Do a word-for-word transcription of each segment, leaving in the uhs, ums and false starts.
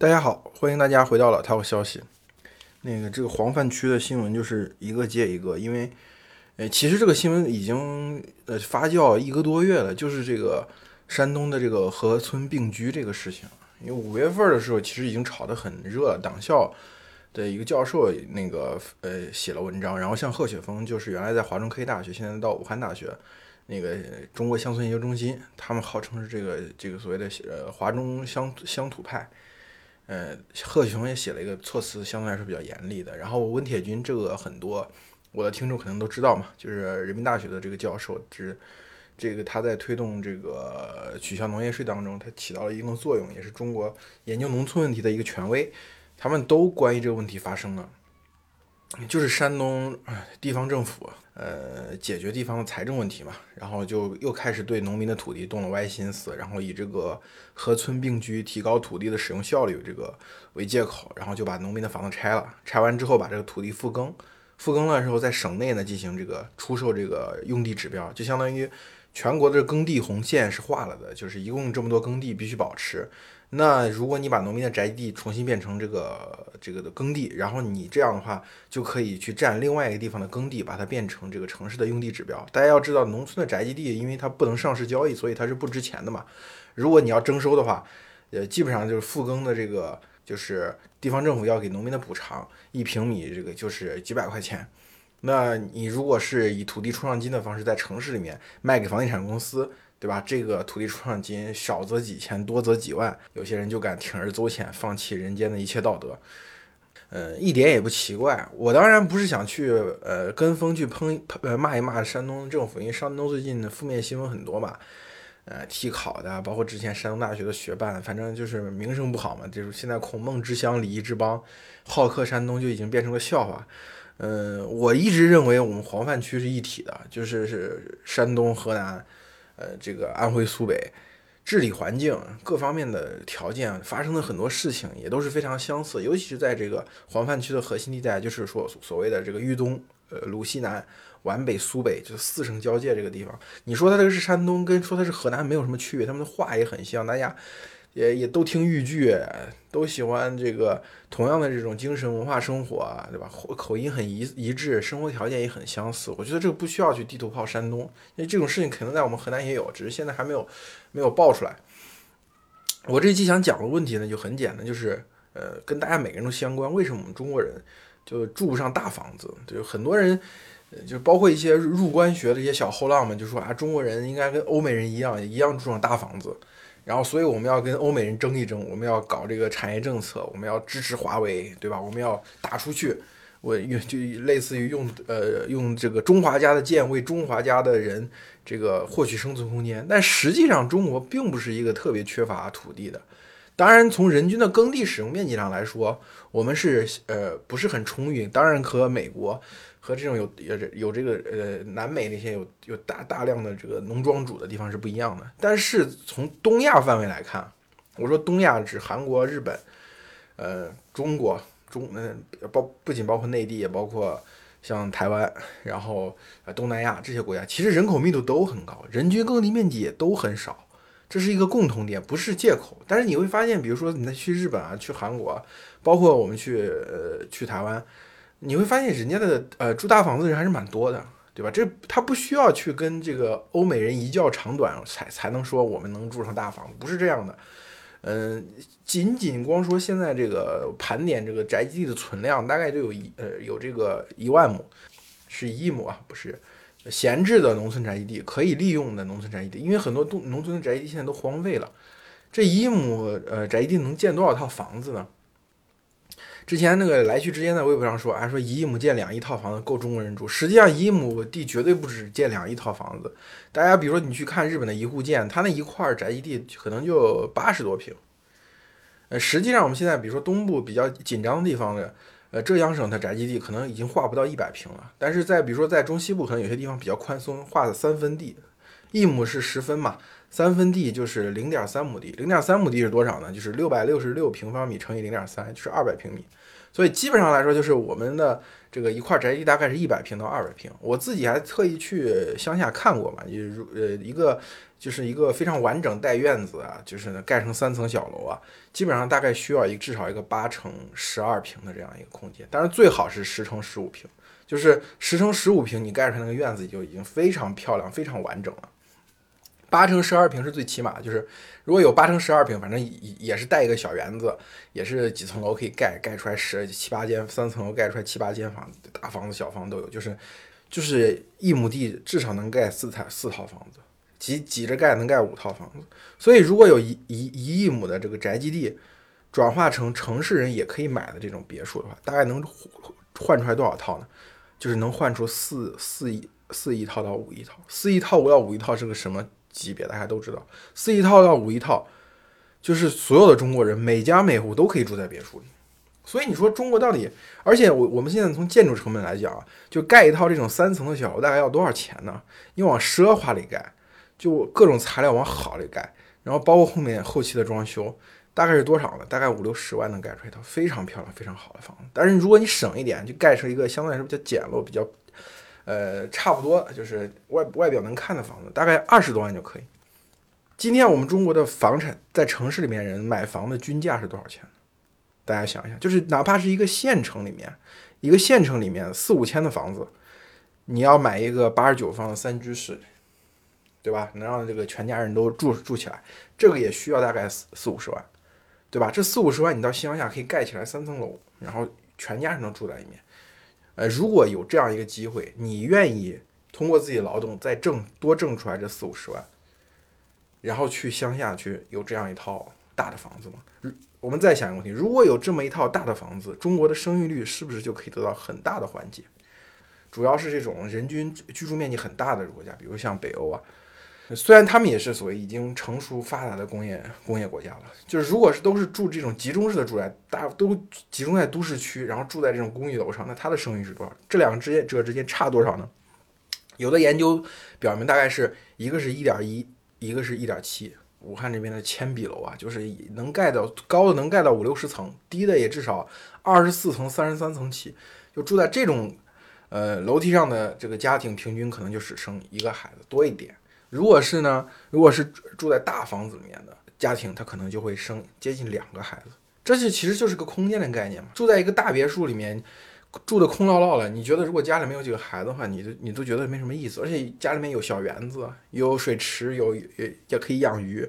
大家好，欢迎大家回到老套消息。那个这个黄泛区的新闻就是一个接一个，因为呃其实这个新闻已经呃发酵一个多月了，就是这个山东的这个河村并居这个事情。因为五月份的时候其实已经炒得很热了，党校的一个教授那个呃写了文章，然后像贺雪峰就是原来在华中科技大学，现在到武汉大学那个中国乡村研究中心，他们号称是这个这个所谓的呃华中乡乡土派。呃，贺雪峰也写了一个措辞相对来说比较严厉的，然后温铁军这个很多我的听众可能都知道嘛，就是人民大学的这个教授，这这个他在推动这个取消农业税当中，他起到了一定的作用，也是中国研究农村问题的一个权威，他们都关于这个问题发声了，就是山东地方政府呃解决地方的财政问题嘛，然后就又开始对农民的土地动了歪心思，然后以这个河村并居提高土地的使用效率这个为借口，然后就把农民的房子拆了，拆完之后把这个土地复耕，复耕的时候在省内呢进行这个出售这个用地指标，就相当于全国的耕地红线是画了的，就是一共这么多耕地必须保持。那如果你把农民的宅地重新变成这个这个的耕地，然后你这样的话就可以去占另外一个地方的耕地，把它变成这个城市的用地指标。大家要知道，农村的宅基地因为它不能上市交易，所以它是不值钱的嘛。如果你要征收的话，呃，基本上就是复耕的这个就是地方政府要给农民的补偿，一平米这个就是几百块钱。那你如果是以土地出让金的方式在城市里面卖给房地产公司，对吧？这个土地出让金少则几千，多则几万，有些人就敢铤而走险，放弃人间的一切道德。呃，一点也不奇怪。我当然不是想去呃跟风去抨呃骂一骂山东政府，因为山东最近的负面新闻很多嘛，呃，替考的，包括之前山东大学的学办，反正就是名声不好嘛。就是现在孔孟之乡、礼仪之邦，好客山东就已经变成了笑话。呃，我一直认为我们黄泛区是一体的，就是是山东、河南，呃，这个安徽、苏北，治理环境各方面的条件发生的很多事情也都是非常相似，尤其是在这个黄泛区的核心地带，就是说所谓的这个豫东、呃鲁西南、皖北、苏北，就是四省交界这个地方。你说它这个是山东，跟说它是河南没有什么区别，他们的话也很像，大家也也都听豫剧，都喜欢这个同样的这种精神文化生活啊，对吧？口音很一一致，生活条件也很相似。我觉得这个不需要去地图炮山东，因为这种事情可能在我们河南也有，只是现在还没有没有爆出来。我这一期想讲的问题呢，就很简单，就是呃，跟大家每个人都相关。为什么我们中国人就住不上大房子？就很多人。就包括一些入关学的一些小后浪们就说啊，中国人应该跟欧美人一样，一样住上大房子，然后所以我们要跟欧美人争一争，我们要搞这个产业政策，我们要支持华为，对吧？我们要打出去，我就类似于用呃用这个中华家的剑为中华家的人这个获取生存空间。但实际上中国并不是一个特别缺乏土地的，当然从人均的耕地使用面积上来说，我们是呃不是很充裕，当然和美国。和这种有有有这个呃南美那些有有大大量的这个农庄主的地方是不一样的，但是从东亚范围来看，我说东亚指韩国、日本，呃中国中嗯、呃、包不仅包括内地，也包括像台湾，然后呃东南亚这些国家，其实人口密度都很高，人均耕地面积也都很少，这是一个共同点，不是借口。但是你会发现，比如说你再去日本啊，去韩国，包括我们去呃去台湾。你会发现人家的呃住大房子的人还是蛮多的，对吧？这他不需要去跟这个欧美人一较长短才才能说我们能住上大房子，不是这样的。嗯，仅仅光说现在这个盘点这个宅基地的存量，大概就有一呃有这个一万亩，是一亿亩啊，不是闲置的农村宅基地，可以利用的农村宅基地，因为很多东农村的宅基地现在都荒废了。这一亩呃宅基地能建多少套房子呢？之前那个来去之间在微博上说，还、啊、说一亿亩建两亿套房子够中国人住，实际上一亿亩地绝对不止建两亿套房子。大家比如说你去看日本的一户建，它那一块宅基地可能就八十多平。呃，实际上我们现在比如说东部比较紧张的地方的，呃，浙江省它宅基地可能已经划不到一百平了，但是在比如说在中西部可能有些地方比较宽松，划的三分地，一亩是十分嘛，三分地就是零点三亩地，零点三亩地是多少呢？就是六百六十六平方米乘以零点三，就是二百平米。所以基本上来说，就是我们的这个一块宅基地大概是一百平到二百平。我自己还特意去乡下看过嘛，也呃一个就是一个非常完整带院子啊，就是盖成三层小楼啊，基本上大概需要一至少一个八乘十二平的这样一个空间，当然最好是十乘十五平，就是十乘十五平你盖出来那个院子就已经非常漂亮非常完整了。八乘十二平是最起码，就是如果有八乘十二平，反正也是带一个小园子，也是几层楼可以盖，盖出来十七八间，三层楼盖出来七八间房子，大房子小房子都有，就是就是一亩地至少能盖四套四套房子，挤挤着盖能盖五套房子。所以如果有一一一亿亩的这个宅基地转化成城市人也可以买的这种别墅的话，大概能换出来多少套呢？就是能换出四四亿四亿套到五亿套，四亿套到五亿套是个什么级别大家都知道，四亿套到五亿套就是所有的中国人每家每户都可以住在别墅里。所以你说中国到底，而且我我们现在从建筑成本来讲啊，就盖一套这种三层的小楼大概要多少钱呢？你往奢华里盖，就各种材料往好里盖，然后包括后面后期的装修大概是多少呢？大概五六十万能盖出一套非常漂亮非常好的房子。但是如果你省一点，就盖成一个相对来说比较简陋比较呃，差不多就是外外表能看的房子，大概二十多万就可以。今天我们中国的房产在城市里面人买房的均价是多少钱？大家想一想，就是哪怕是一个县城里面，一个县城里面四五千的房子，你要买一个八十九方的三居室，对吧？能让这个全家人都住住起来，这个也需要大概四四五十万，对吧？这四五十万你到乡下可以盖起来三层楼，然后全家人能住在里面。呃，如果有这样一个机会，你愿意通过自己劳动再挣多挣出来这四五十万，然后去乡下去有这样一套大的房子吗？我们再想一个问题，如果有这么一套大的房子，中国的生育率是不是就可以得到很大的缓解？主要是这种人均居住面积很大的国家，比如像北欧啊，虽然他们也是所谓已经成熟发达的工业工业国家了，就是如果是都是住这种集中式的住宅，大都集中在都市区，然后住在这种公寓楼上，那它的生育是多少？这两个之间这之间差多少呢？有的研究表明，大概是一个是 一点一， 一个是 一点七。 武汉这边的铅笔楼啊，就是能盖到高的能盖到五六十层，低的也至少二十四层、三十三层起，就住在这种呃楼梯上的这个家庭，平均可能就只生一个孩子多一点。如果是呢，如果是住在大房子里面的家庭，他可能就会生接近两个孩子。这是其实就是个空间的概念嘛。住在一个大别墅里面，住的空落落了，你觉得如果家里面有几个孩子的话，你都你都觉得没什么意思。而且家里面有小园子，有水池，有也也可以养鱼，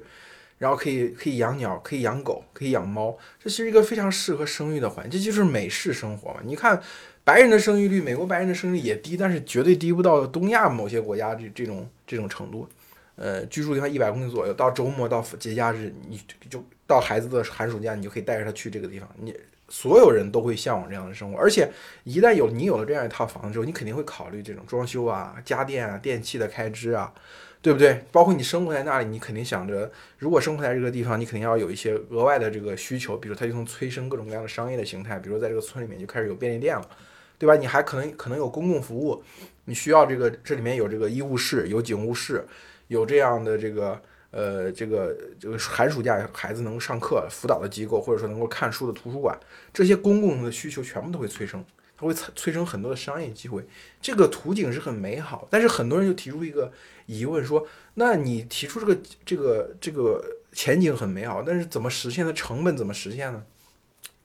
然后可以可以养鸟，可以养狗，可以养猫，这是一个非常适合生育的环境，这就是美式生活嘛。你看白人的生育率，美国白人的生育率也低，但是绝对低不到东亚某些国家这这种这种程度。呃，居住地方一百公里左右，到周末到节假日，你就到孩子的寒暑假，你就可以带着他去这个地方。你所有人都会向往这样的生活，而且一旦有你有了这样一套房子之后，你肯定会考虑这种装修啊、家电啊、电器的开支啊，对不对？包括你生活在那里，你肯定想着，如果生活在这个地方，你肯定要有一些额外的这个需求，比如它就从催生各种各样的商业的形态，比如在这个村里面就开始有便利店了。对吧？你还可能可能有公共服务，你需要这个这里面有这个医务室，有警务室，有这样的这个呃这个这个寒暑假孩子能上课辅导的机构，或者说能够看书的图书馆，这些公共的需求全部都会催生，它会催生很多的商业机会，这个图景是很美好。但是很多人就提出一个疑问说，那你提出这个这个这个前景很美好，但是怎么实现的成本怎么实现呢？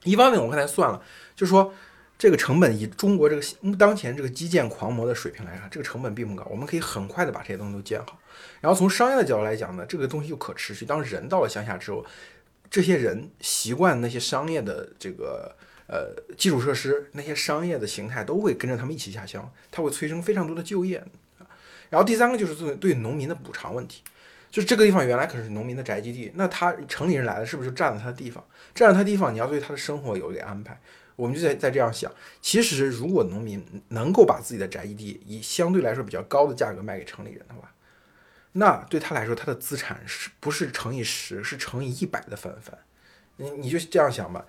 一方面我刚才算了，就是说。这个成本以中国这个当前这个基建狂魔的水平来看，这个成本并不高，我们可以很快的把这些东西都建好。然后从商业的角度来讲呢，这个东西又可持续。当人到了乡下之后，这些人习惯那些商业的这个呃基础设施，那些商业的形态都会跟着他们一起下乡，它会催生非常多的就业。然后第三个就是对对农民的补偿问题。就这个地方原来可是农民的宅基地，那他城里人来了是不是就占了他的地方？占了他的地方，你要对他的生活有一个安排。我们就在在这样想，其实如果农民能够把自己的宅基地以相对来说比较高的价格卖给城里人的话，那对他来说，他的资产是不是乘以十，是乘以一百的翻番。你你就这样想吧，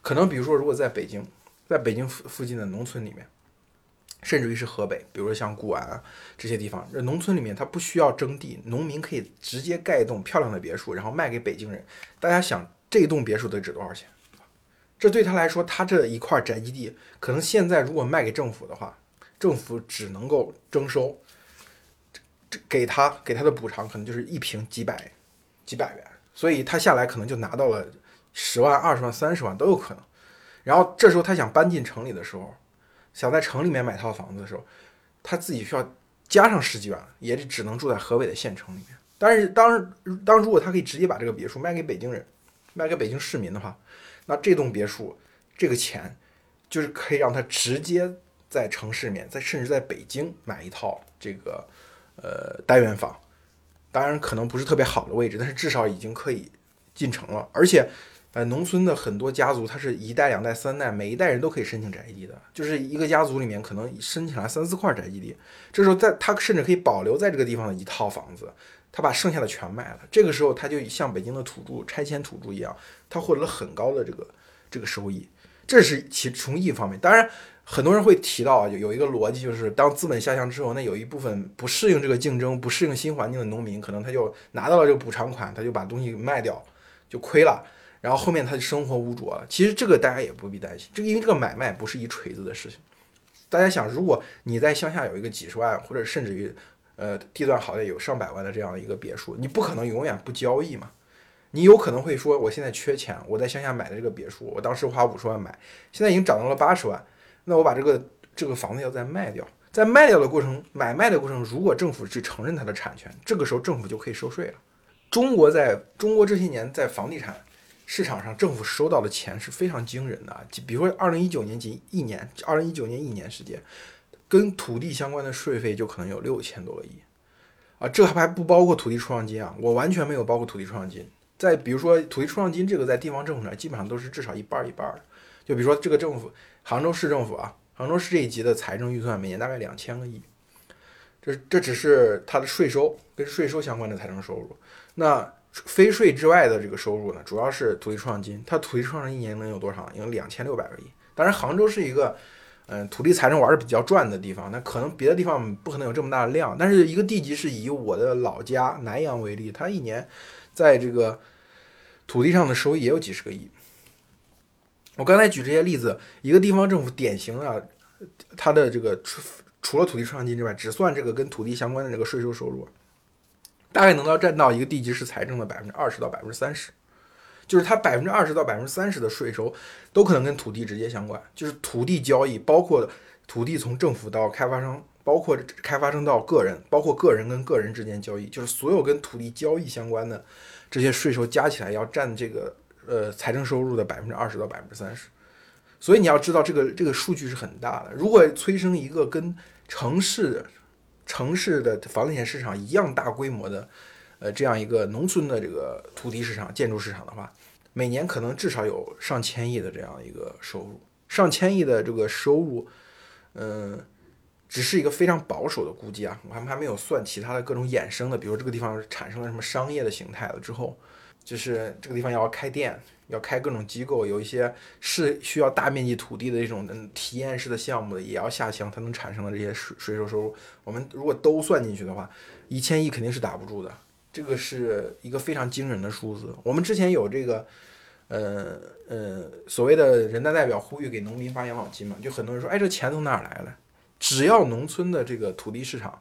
可能比如说，如果在北京，在北京附附近的农村里面，甚至于是河北，比如说像固安啊这些地方，这农村里面他不需要征地，农民可以直接盖一栋漂亮的别墅，然后卖给北京人。大家想，这一栋别墅得值多少钱？这对他来说，他这一块宅基地可能现在如果卖给政府的话，政府只能够征收给他给他的补偿可能就是一瓶几百几百元，所以他下来可能就拿到了十万、二十万、三十万都有可能。然后这时候他想搬进城里的时候，想在城里面买套房子的时候，他自己需要加上十几万，也只能住在河北的县城里面。但是当当如果他可以直接把这个别墅卖给北京人，卖给北京市民的话，那这栋别墅这个钱就是可以让他直接在城市里面，在甚至在北京买一套这个呃单元房，当然可能不是特别好的位置，但是至少已经可以进城了。而且呃，农村的很多家族，它是一代、两代、三代，每一代人都可以申请宅基地的，就是一个家族里面可能申请了三四块宅基地。这时候在，他甚至可以保留在这个地方的一套房子，他把剩下的全卖了。这个时候，他就像北京的土著拆迁土著一样，他获得了很高的这个这个收益。这是其从一方面。当然，很多人会提到啊，有一个逻辑就是，当资本下乡之后，那有一部分不适应这个竞争、不适应新环境的农民，可能他就拿到了这个补偿款，他就把东西卖掉，就亏了。然后后面他的生活污浊了，其实这个大家也不必担心，这个因为这个买卖不是一锤子的事情。大家想，如果你在乡下有一个几十万，或者甚至于呃地段好的有上百万的这样一个别墅，你不可能永远不交易嘛。你有可能会说，我现在缺钱，我在乡下买的这个别墅，我当时花五十万买，现在已经涨到了八十万，那我把这个这个房子要再卖掉，在卖掉的过程，买卖的过程，如果政府去承认它的产权，这个时候政府就可以收税了。中国在中国这些年在房地产市场上政府收到的钱是非常惊人的、啊、比如说二零一九年仅一年二零一九年一年时间，跟土地相关的税费就可能有六千多个亿啊，这还不包括土地出让金啊，我完全没有包括土地出让金。再比如说土地出让金这个在地方政府那基本上都是至少一半一半的，就比如说这个政府杭州市政府啊，杭州市这一级的财政预算每年大概两千个亿，这这只是它的税收跟税收相关的财政收入。那非税之外的这个收入呢，主要是土地出让金，它土地出让金一年能有多少？有两千六百个亿。当然，杭州是一个，嗯，土地财政玩的比较赚的地方，那可能别的地方不可能有这么大的量。但是一个地级市，以我的老家南阳为例，它一年在这个土地上的收益也有几十个亿。我刚才举这些例子，一个地方政府典型的，它的这个除了土地出让金之外，只算这个跟土地相关的这个税收收入。大概能到占到一个地级市财政的 百分之二十 到 百分之三十， 就是它 百分之二十 到 百分之三十 的税收都可能跟土地直接相关，就是土地交易，包括土地从政府到开发商，包括开发商到个人，包括个人跟个人之间交易，就是所有跟土地交易相关的这些税收加起来要占这个呃财政收入的 百分之二十 到 百分之三十。 所以你要知道这个这个数据是很大的，如果催生一个跟城市城市的房地产市场一样大规模的，呃，这样一个农村的这个土地市场、建筑市场的话，每年可能至少有上千亿的这样一个收入，上千亿的这个收入，嗯、呃，只是一个非常保守的估计啊，我们还没有算其他的各种衍生的，比如这个地方产生了什么商业的形态了之后，就是这个地方要开店，要开各种机构，有一些是需要大面积土地的这种体验式的项目的，也要下乡才能产生的这些税收收入，我们如果都算进去的话，一千亿肯定是打不住的，这个是一个非常惊人的数字。我们之前有这个，呃呃，所谓的人大代表呼吁给农民发养老金嘛，就很多人说，哎，这钱从哪儿来了？只要农村的这个土地市场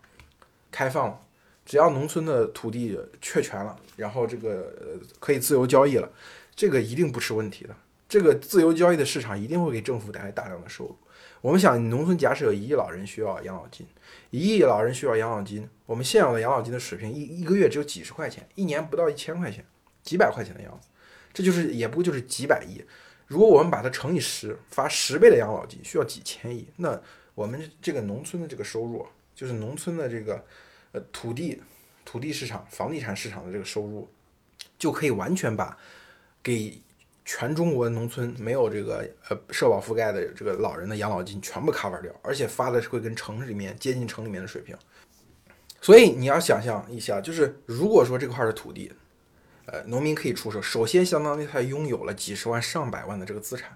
开放了，只要农村的土地确权了，然后这个、呃、可以自由交易了，这个一定不是问题的，这个自由交易的市场一定会给政府带来大量的收入。我们想，农村假设有一亿老人需要养老金，一亿老人需要养老金，我们现有的养老金的水平一一个月只有几十块钱，一年不到一千块钱，几百块钱的样子，这就是也不就是几百亿。如果我们把它乘以十，发十倍的养老金需要几千亿，那我们这个农村的这个收入，就是农村的这个呃土地土地市场、房地产市场的这个收入，就可以完全把给全中国农村没有这个呃社保覆盖的这个老人的养老金全部 cover 掉，而且发的会跟城市里面接近城里面的水平。所以你要想象一下，就是如果说这块的土地，呃，农民可以出售，首先相当于他拥有了几十万、上百万的这个资产，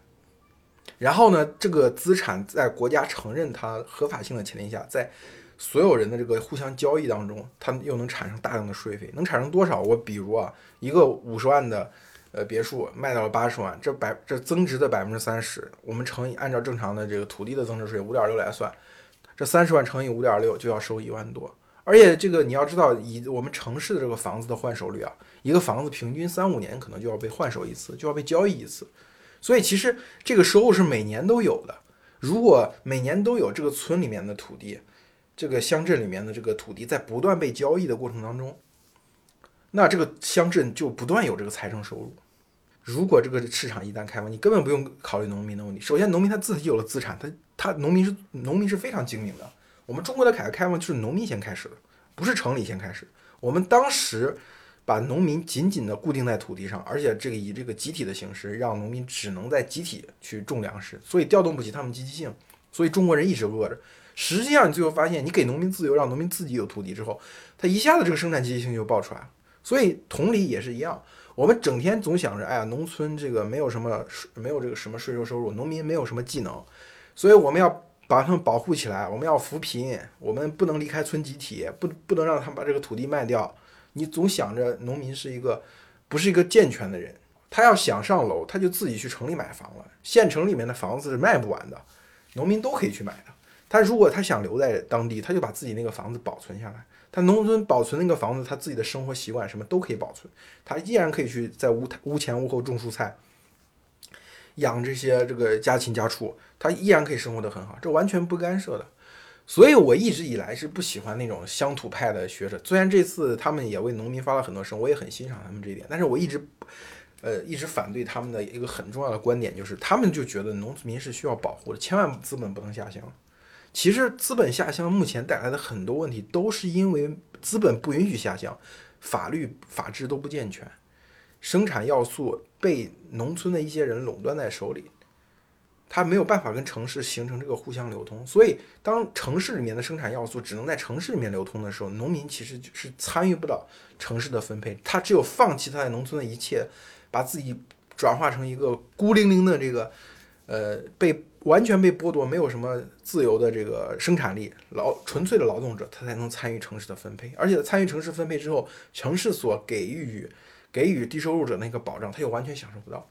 然后呢，这个资产在国家承认它合法性的前提下，在所有人的这个互相交易当中，它又能产生大量的税费，能产生多少？我比如啊，一个五十万的。呃，别墅卖到了八十万，这百这增值的百分之三十，我们乘以按照正常的这个土地的增值税五点六来算，这三十万乘以五点六就要收一万多，而且这个你要知道，以我们城市的这个房子的换手率啊，一个房子平均三五年可能就要被换手一次，就要被交易一次。所以其实这个收入是每年都有的。如果每年都有这个村里面的土地，这个乡镇里面的这个土地在不断被交易的过程当中，那这个乡镇就不断有这个财政收入。如果这个市场一旦开放，你根本不用考虑农民的问题。首先，农民他自己有了资产，他他农民是农民是非常精明的。我们中国的改革开放就是农民先开始的，不是城里先开始。我们当时把农民紧紧的固定在土地上，而且这个以这个集体的形式，让农民只能在集体去种粮食，所以调动不起他们积极性。所以中国人一直饿着。实际上，你最后发现，你给农民自由，让农民自己有土地之后，他一下子这个生产积极性就爆出来。所以同理也是一样。我们整天总想着，哎呀，农村这个没有什么没有这个什么税收收入，农民没有什么技能，所以我们要把他们保护起来，我们要扶贫，我们不能离开村集体，不不能让他们把这个土地卖掉。你总想着农民是一个不是一个健全的人，他要想上楼，他就自己去城里买房了。县城里面的房子是卖不完的，农民都可以去买的。他如果他想留在当地，他就把自己那个房子保存下来。他农村保存那个房子，他自己的生活习惯什么都可以保存，他依然可以去在屋屋前屋后种蔬菜，养这些这个家禽家畜，他依然可以生活得很好，这完全不干涉的。所以我一直以来是不喜欢那种乡土派的学者，虽然这次他们也为农民发了很多声，我也很欣赏他们这一点，但是我一直呃一直反对他们的一个很重要的观点，就是他们就觉得农民是需要保护的，千万资本不能下乡。其实资本下乡目前带来的很多问题，都是因为资本不允许下乡，法律法制都不健全，生产要素被农村的一些人垄断在手里，他没有办法跟城市形成这个互相流通。所以当城市里面的生产要素只能在城市里面流通的时候，农民其实是参与不到城市的分配，他只有放弃他在农村的一切，把自己转化成一个孤零零的这个呃被完全被剥夺，没有什么自由的这个生产力，劳纯粹的劳动者，他才能参与城市的分配。而且参与城市分配之后，城市所给予给予低收入者那个保障，他又完全享受不到。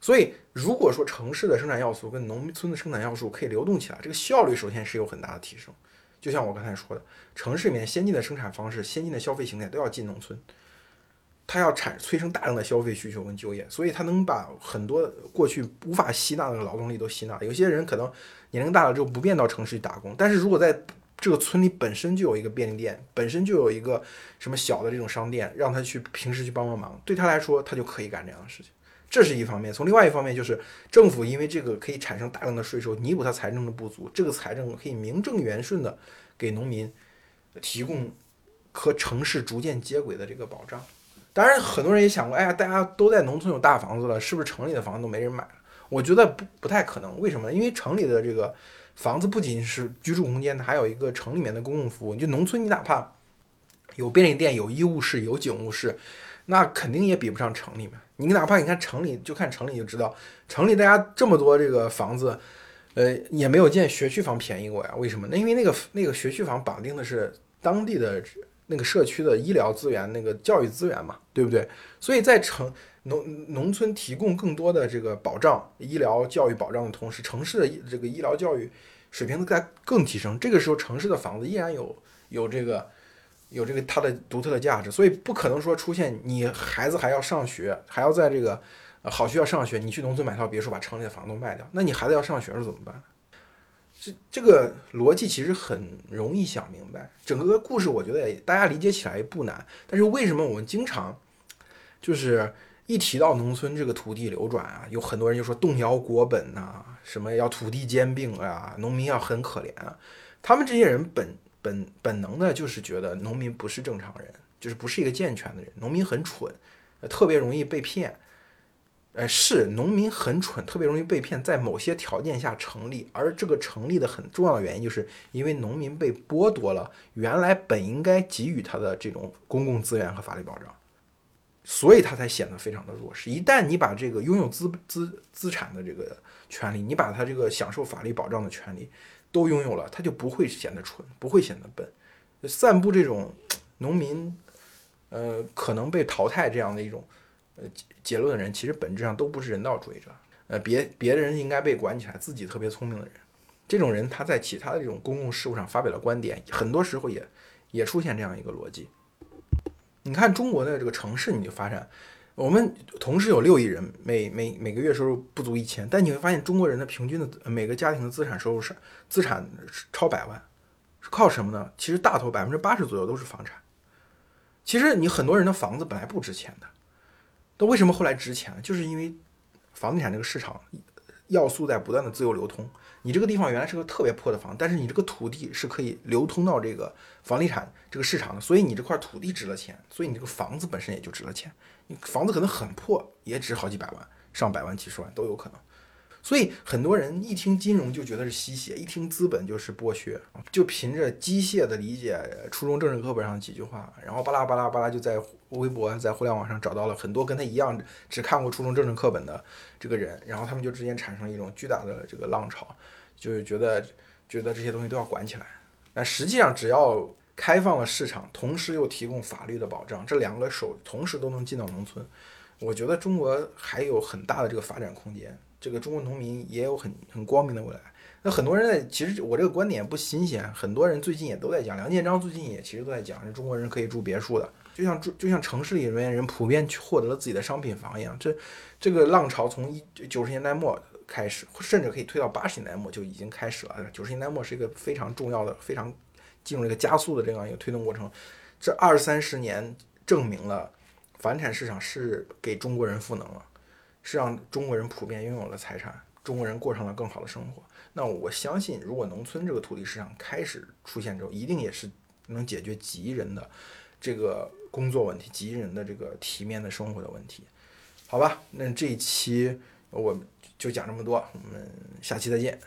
所以，如果说城市的生产要素跟农村的生产要素可以流动起来，这个效率首先是有很大的提升。就像我刚才说的，城市里面先进的生产方式、先进的消费形态都要进农村，它要产催生大量的消费需求跟就业，所以它能把很多过去无法吸纳的劳动力都吸纳。有些人可能年龄大了之后不便到城市去打工，但是如果在这个村里本身就有一个便利店，本身就有一个什么小的这种商店，让他去平时去帮帮忙，对他来说他就可以干这样的事情。这是一方面。从另外一方面，就是政府因为这个可以产生大量的税收，弥补他财政的不足，这个财政可以名正言顺的给农民提供和城市逐渐接轨的这个保障。当然很多人也想过，哎呀，大家都在农村有大房子了，是不是城里的房子都没人买了？我觉得不不太可能。为什么？因为城里的这个房子不仅是居住空间，它还有一个城里面的公共服务。就农村，你哪怕有便利店、有医务室、有警务室，那肯定也比不上城里面。你哪怕你看城里，就看城里就知道，城里大家这么多这个房子，呃，也没有见学区房便宜过呀。为什么？那因为那个那个学区房绑定的是当地的那个社区的医疗资源、那个教育资源嘛，对不对？所以在城农农村提供更多的这个保障，医疗教育保障的同时，城市的这个医疗教育水平在更提升。这个时候，城市的房子依然有有这个有这个它的独特的价值。所以不可能说出现你孩子还要上学，还要在这个好学校上学，你去农村买套别墅，把城里的房子卖掉，那你孩子要上学是怎么办？这这个逻辑其实很容易想明白，整个故事我觉得大家理解起来也不难。但是为什么我们经常就是一提到农村这个土地流转啊，有很多人就说动摇国本啊，什么要土地兼并啊，农民要很可怜啊。他们这些人本本本能的就是觉得农民不是正常人，就是不是一个健全的人，农民很蠢，特别容易被骗。呃，是农民很蠢，特别容易被骗，在某些条件下成立，而这个成立的很重要的原因，就是因为农民被剥夺了原来本应该给予他的这种公共资源和法律保障，所以他才显得非常的弱势。一旦你把这个拥有资资资产的这个权利，你把他这个享受法律保障的权利都拥有了，他就不会显得蠢，不会显得笨。散布这种农民呃可能被淘汰这样的一种结论的人，其实本质上都不是人道主义者。呃，别别人应该被管起来，自己特别聪明的人，这种人他在其他的这种公共事务上发表了观点，很多时候也也出现这样一个逻辑。你看中国的这个城市，你就发展，我们同时有六亿人，每每每个月收入不足一千，但你会发现中国人的平均的每个家庭的资产收入是资产超百万，是靠什么呢？其实大头百分之八十左右都是房产。其实你很多人的房子本来不值钱的，但为什么后来值钱？就是因为房地产这个市场要素在不断的自由流通。你这个地方原来是个特别破的房，但是你这个土地是可以流通到这个房地产这个市场的，所以你这块土地值了钱，所以你这个房子本身也就值了钱。你房子可能很破，也值好几百万、上百万、几十万都有可能。所以很多人一听金融就觉得是吸血，一听资本就是剥削，就凭着机械的理解初中政治课本上几句话，然后巴拉巴拉巴拉就在微博、在互联网上找到了很多跟他一样只看过初中政治课本的这个人，然后他们就之间产生了一种巨大的这个浪潮，就是觉得觉得这些东西都要管起来。但实际上只要开放了市场，同时又提供法律的保障，这两个手同时都能进到农村，我觉得中国还有很大的这个发展空间，这个中国农民也有很很光明的未来。那很多人在，其实我这个观点不新鲜，很多人最近也都在讲，梁建章最近也其实都在讲，中国人可以住别墅的，就像就像城市里面人普遍获得了自己的商品房一样。这这个浪潮从一九十年代末开始，甚至可以推到八十年代末就已经开始了。九十年代末是一个非常重要的、非常进入一个加速的这样一个推动过程。这二三十年证明了房产市场是给中国人赋能了。是让中国人普遍拥有了财产，中国人过上了更好的生活。那我相信如果农村这个土地市场开始出现之后，一定也是能解决几亿人的这个工作问题，几亿人的这个体面的生活的问题。好吧，那这一期我们就讲这么多，我们下期再见。